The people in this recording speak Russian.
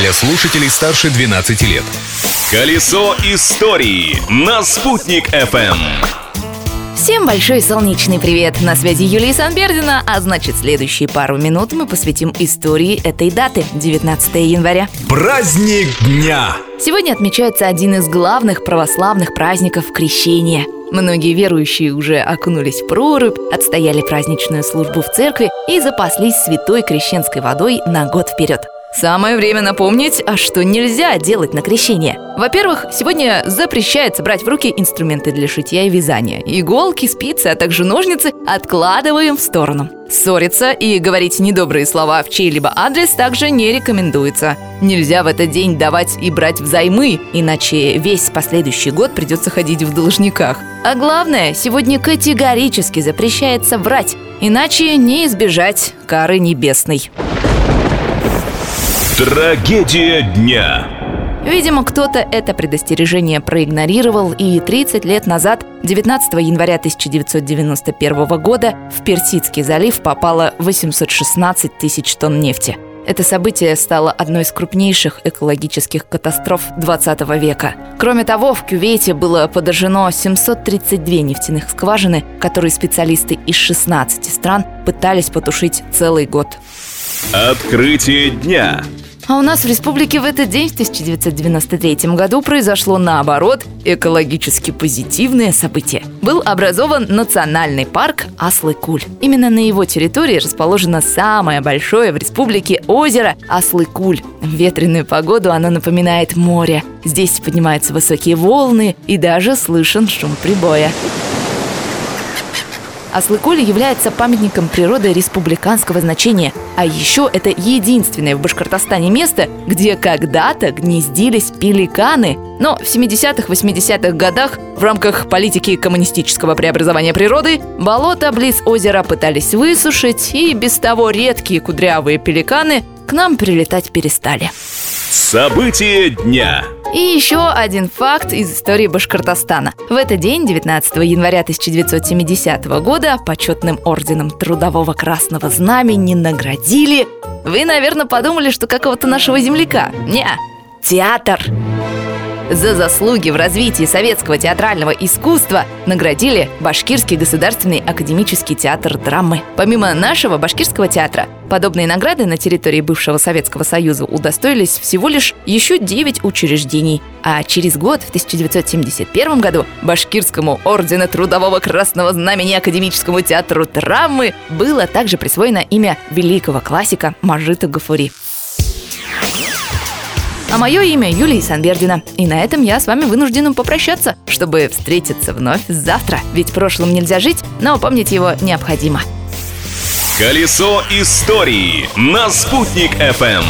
для слушателей старше 12 лет. «Колесо истории» на «Спутник FM». Всем большой солнечный привет! На связи Юлия Санбердина, а значит, следующие пару минут мы посвятим истории этой даты, 19 января. Праздник дня! Сегодня отмечается один из главных православных праздников – Крещение. Многие верующие уже окунулись в прорубь, отстояли праздничную службу в церкви и запаслись святой крещенской водой на год вперед. Самое время напомнить, а что нельзя делать на крещение. Во-первых, сегодня запрещается брать в руки инструменты для шитья и вязания. Иголки, спицы, а также ножницы откладываем в сторону. Ссориться и говорить недобрые слова в чей-либо адрес также не рекомендуется. Нельзя в этот день давать и брать взаймы, иначе весь последующий год придется ходить в должниках. А главное, сегодня категорически запрещается врать, иначе не избежать кары небесной. Трагедия дня. Видимо, кто-то это предостережение проигнорировал, и 30 лет назад, 19 января 1991 года, в Персидский залив попало 816 тысяч тонн нефти. Это событие стало одной из крупнейших экологических катастроф 20 века. Кроме того, в Кювейте было подожжено 732 нефтяных скважины, которые специалисты из 16 стран пытались потушить целый год. Открытие дня. А у нас в республике в этот день, в 1993 году, произошло, наоборот, экологически позитивное событие. Был образован национальный парк Асылыкуль. Именно на его территории расположено самое большое в республике озеро Асылыкуль. В ветреную погоду оно напоминает море. Здесь поднимаются высокие волны и даже слышен шум прибоя. Асылыкуль является памятником природы республиканского значения. А еще это единственное в Башкортостане место, где когда-то гнездились пеликаны. Но в 70-80-х годах в рамках политики коммунистического преобразования природы болота близ озера пытались высушить, и без того редкие кудрявые пеликаны к нам прилетать перестали. События дня. И еще один факт из истории Башкортостана. В этот день, 19 января 1970 года, почетным орденом Трудового Красного Знамени наградили... Вы, наверное, подумали, что какого-то нашего земляка. Неа, театр. За заслуги в развитии советского театрального искусства наградили Башкирский государственный академический театр драмы. Помимо нашего Башкирского театра, подобные награды на территории бывшего Советского Союза удостоились всего лишь еще 9 учреждений. А через год, в 1971 году, Башкирскому ордену Трудового Красного Знамени академическому театру драмы было также присвоено имя великого классика Мажита Гафури. А мое имя Юлия Санбердина. И на этом я с вами вынуждена попрощаться, чтобы встретиться вновь завтра. Ведь прошлым нельзя жить, но помнить его необходимо. «Колесо истории» на «Спутник FM».